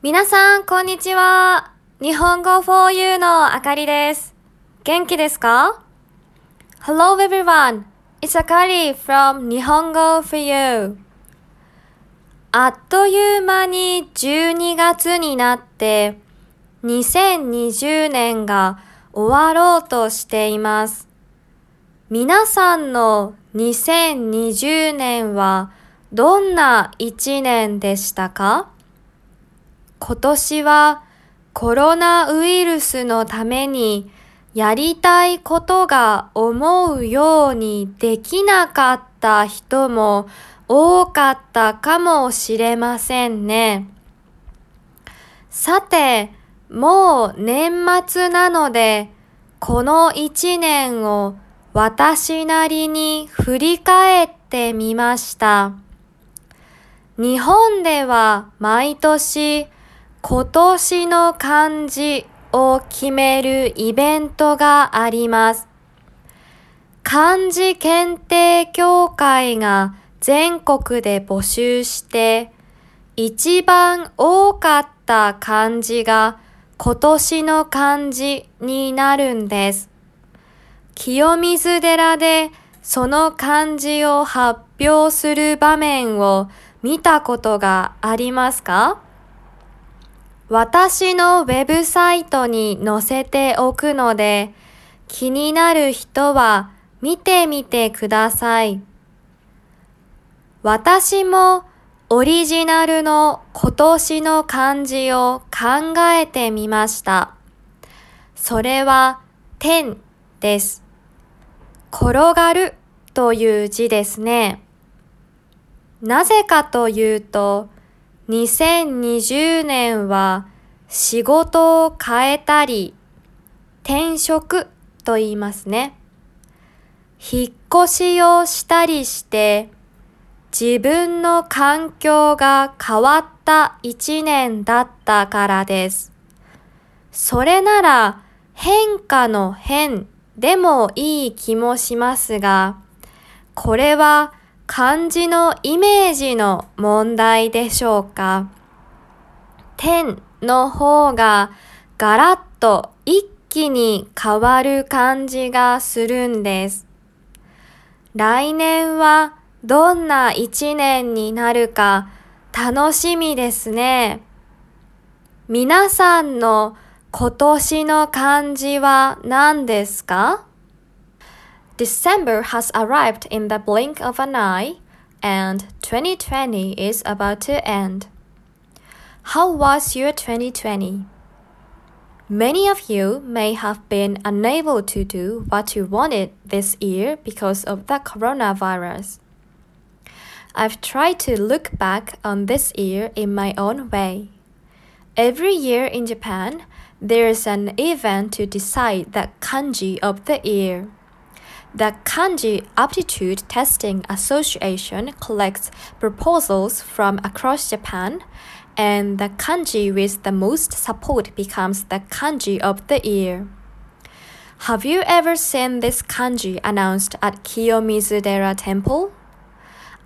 皆さん、こんにちは。日本語 for you のあかりです。元気ですか ？Hello everyone, it's Akari from 日本語 for you。あっという間に12月になって、2020年が終わろうとしています。皆さんの2020年はどんな1年でしたか？今年はコロナウイルスのためにやりたいことが思うようにできなかった人も多かったかもしれませんね。さて、もう年末なので、この一年を私なりに振り返ってみました。日本では毎年今年の漢字を決めるイベントがあります。漢字検定協会が全国で募集して、一番多かった漢字が今年の漢字になるんです。清水寺でその漢字を発表する場面を見たことがありますか？私のウェブサイトに載せておくので、気になる人は見てみてください。私もオリジナルの今年の漢字を考えてみました。それは転です。転がるという字ですね。なぜかというと、2020年は仕事を変えたり、転職と言いますね。引っ越しをしたりして、自分の環境が変わった一年だったからです。それなら変化の変でもいい気もしますが、これは漢字のイメージの問題でしょうか。転の方がガラッと一気に変わる感じがするんです。来年はどんな一年になるか楽しみですね。皆さんの今年の漢字は何ですか？December has arrived in the blink of an eye, and 2020 is about to end. How was your 2020? Many of you may have been unable to do what you wanted this year because of the coronavirus. I've tried to look back on this year in my own way. Every year in Japan, there is an event to decide the kanji of the year.The Kanji Aptitude Testing Association collects proposals from across Japan, and the kanji with the most support becomes the kanji of the year. Have you ever seen this kanji announced at Kiyomizu-dera Temple?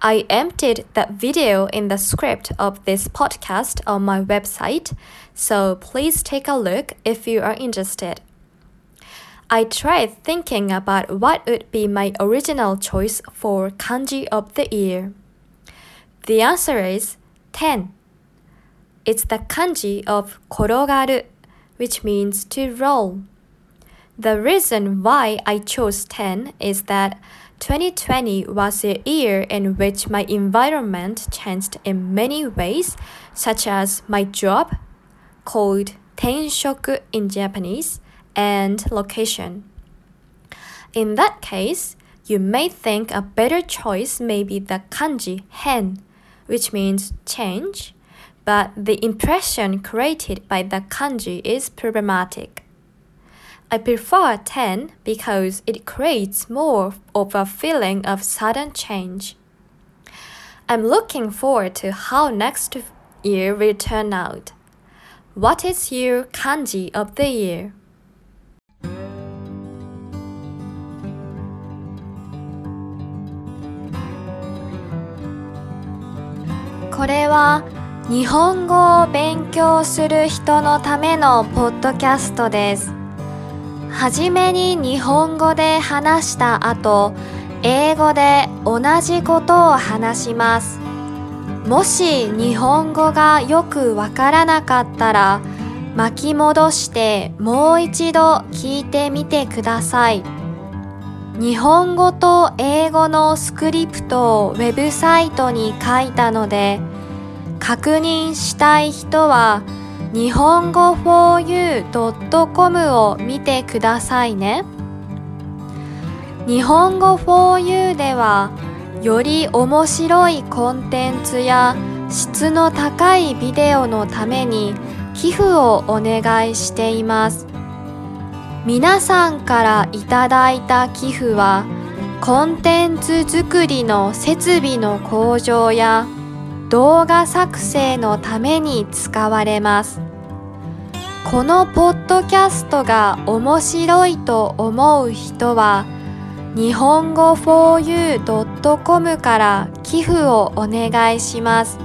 I emptied that video in the script of this podcast on my website, so please take a look if you are interested.I tried thinking about what would be my original choice for kanji of the year. The answer is ten. It's the kanji of korogaru, which means to roll. The reason why I chose ten is that 2020 was a year in which my environment changed in many ways, such as my job, called tenshoku in Japanese,and location. In that case, you may think a better choice may be the kanji hen, which means change, but the impression created by the kanji is problematic. I prefer ten because it creates more of a feeling of sudden change. I'm looking forward to how next year will turn out. What is your kanji of the year?これは日本語を勉強する人のためのポッドキャストです。はじめに日本語で話した後、英語で同じことを話します。もし日本語がよくわからなかったら、巻き戻してもう一度聞いてみてください。日本語と英語のスクリプトをウェブサイトに書いたので、確認したい人はnihongo4u.com を見てくださいね。日本語 4u では、より面白いコンテンツや質の高いビデオのために寄付をお願いしています。皆さんからいただいた寄付は、コンテンツ作りの設備の向上や動画作成のために使われます。このポッドキャストが面白いと思う人は、nihongo4u.com から寄付をお願いします。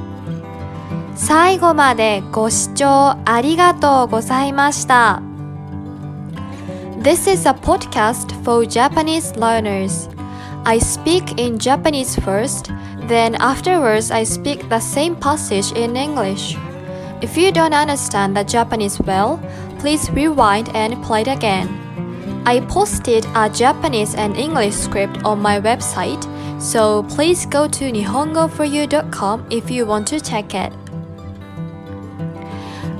最後までご視聴ありがとうございました。This is a podcast for Japanese learners. I speak in Japanese first.Then afterwards, I speak the same passage in English. If you don't understand the Japanese well, please rewind and play it again. I posted a Japanese and English script on my website, so please go to nihongoforyou.com if you want to check it.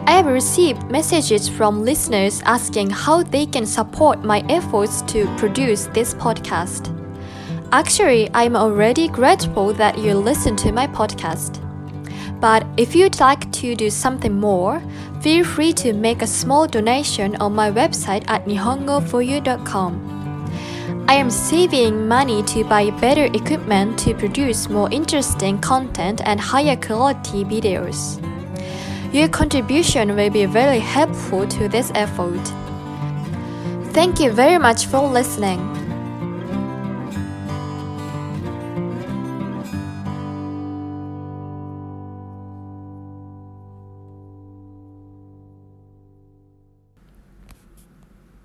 I have received messages from listeners asking how they can support my efforts to produce this podcast.Actually, I'm already grateful that you listen to my podcast. But if you'd like to do something more, feel free to make a small donation on my website at nihongoforyou.com. I am saving money to buy better equipment to produce more interesting content and higher quality videos. Your contribution will be very helpful to this effort. Thank you very much for listening.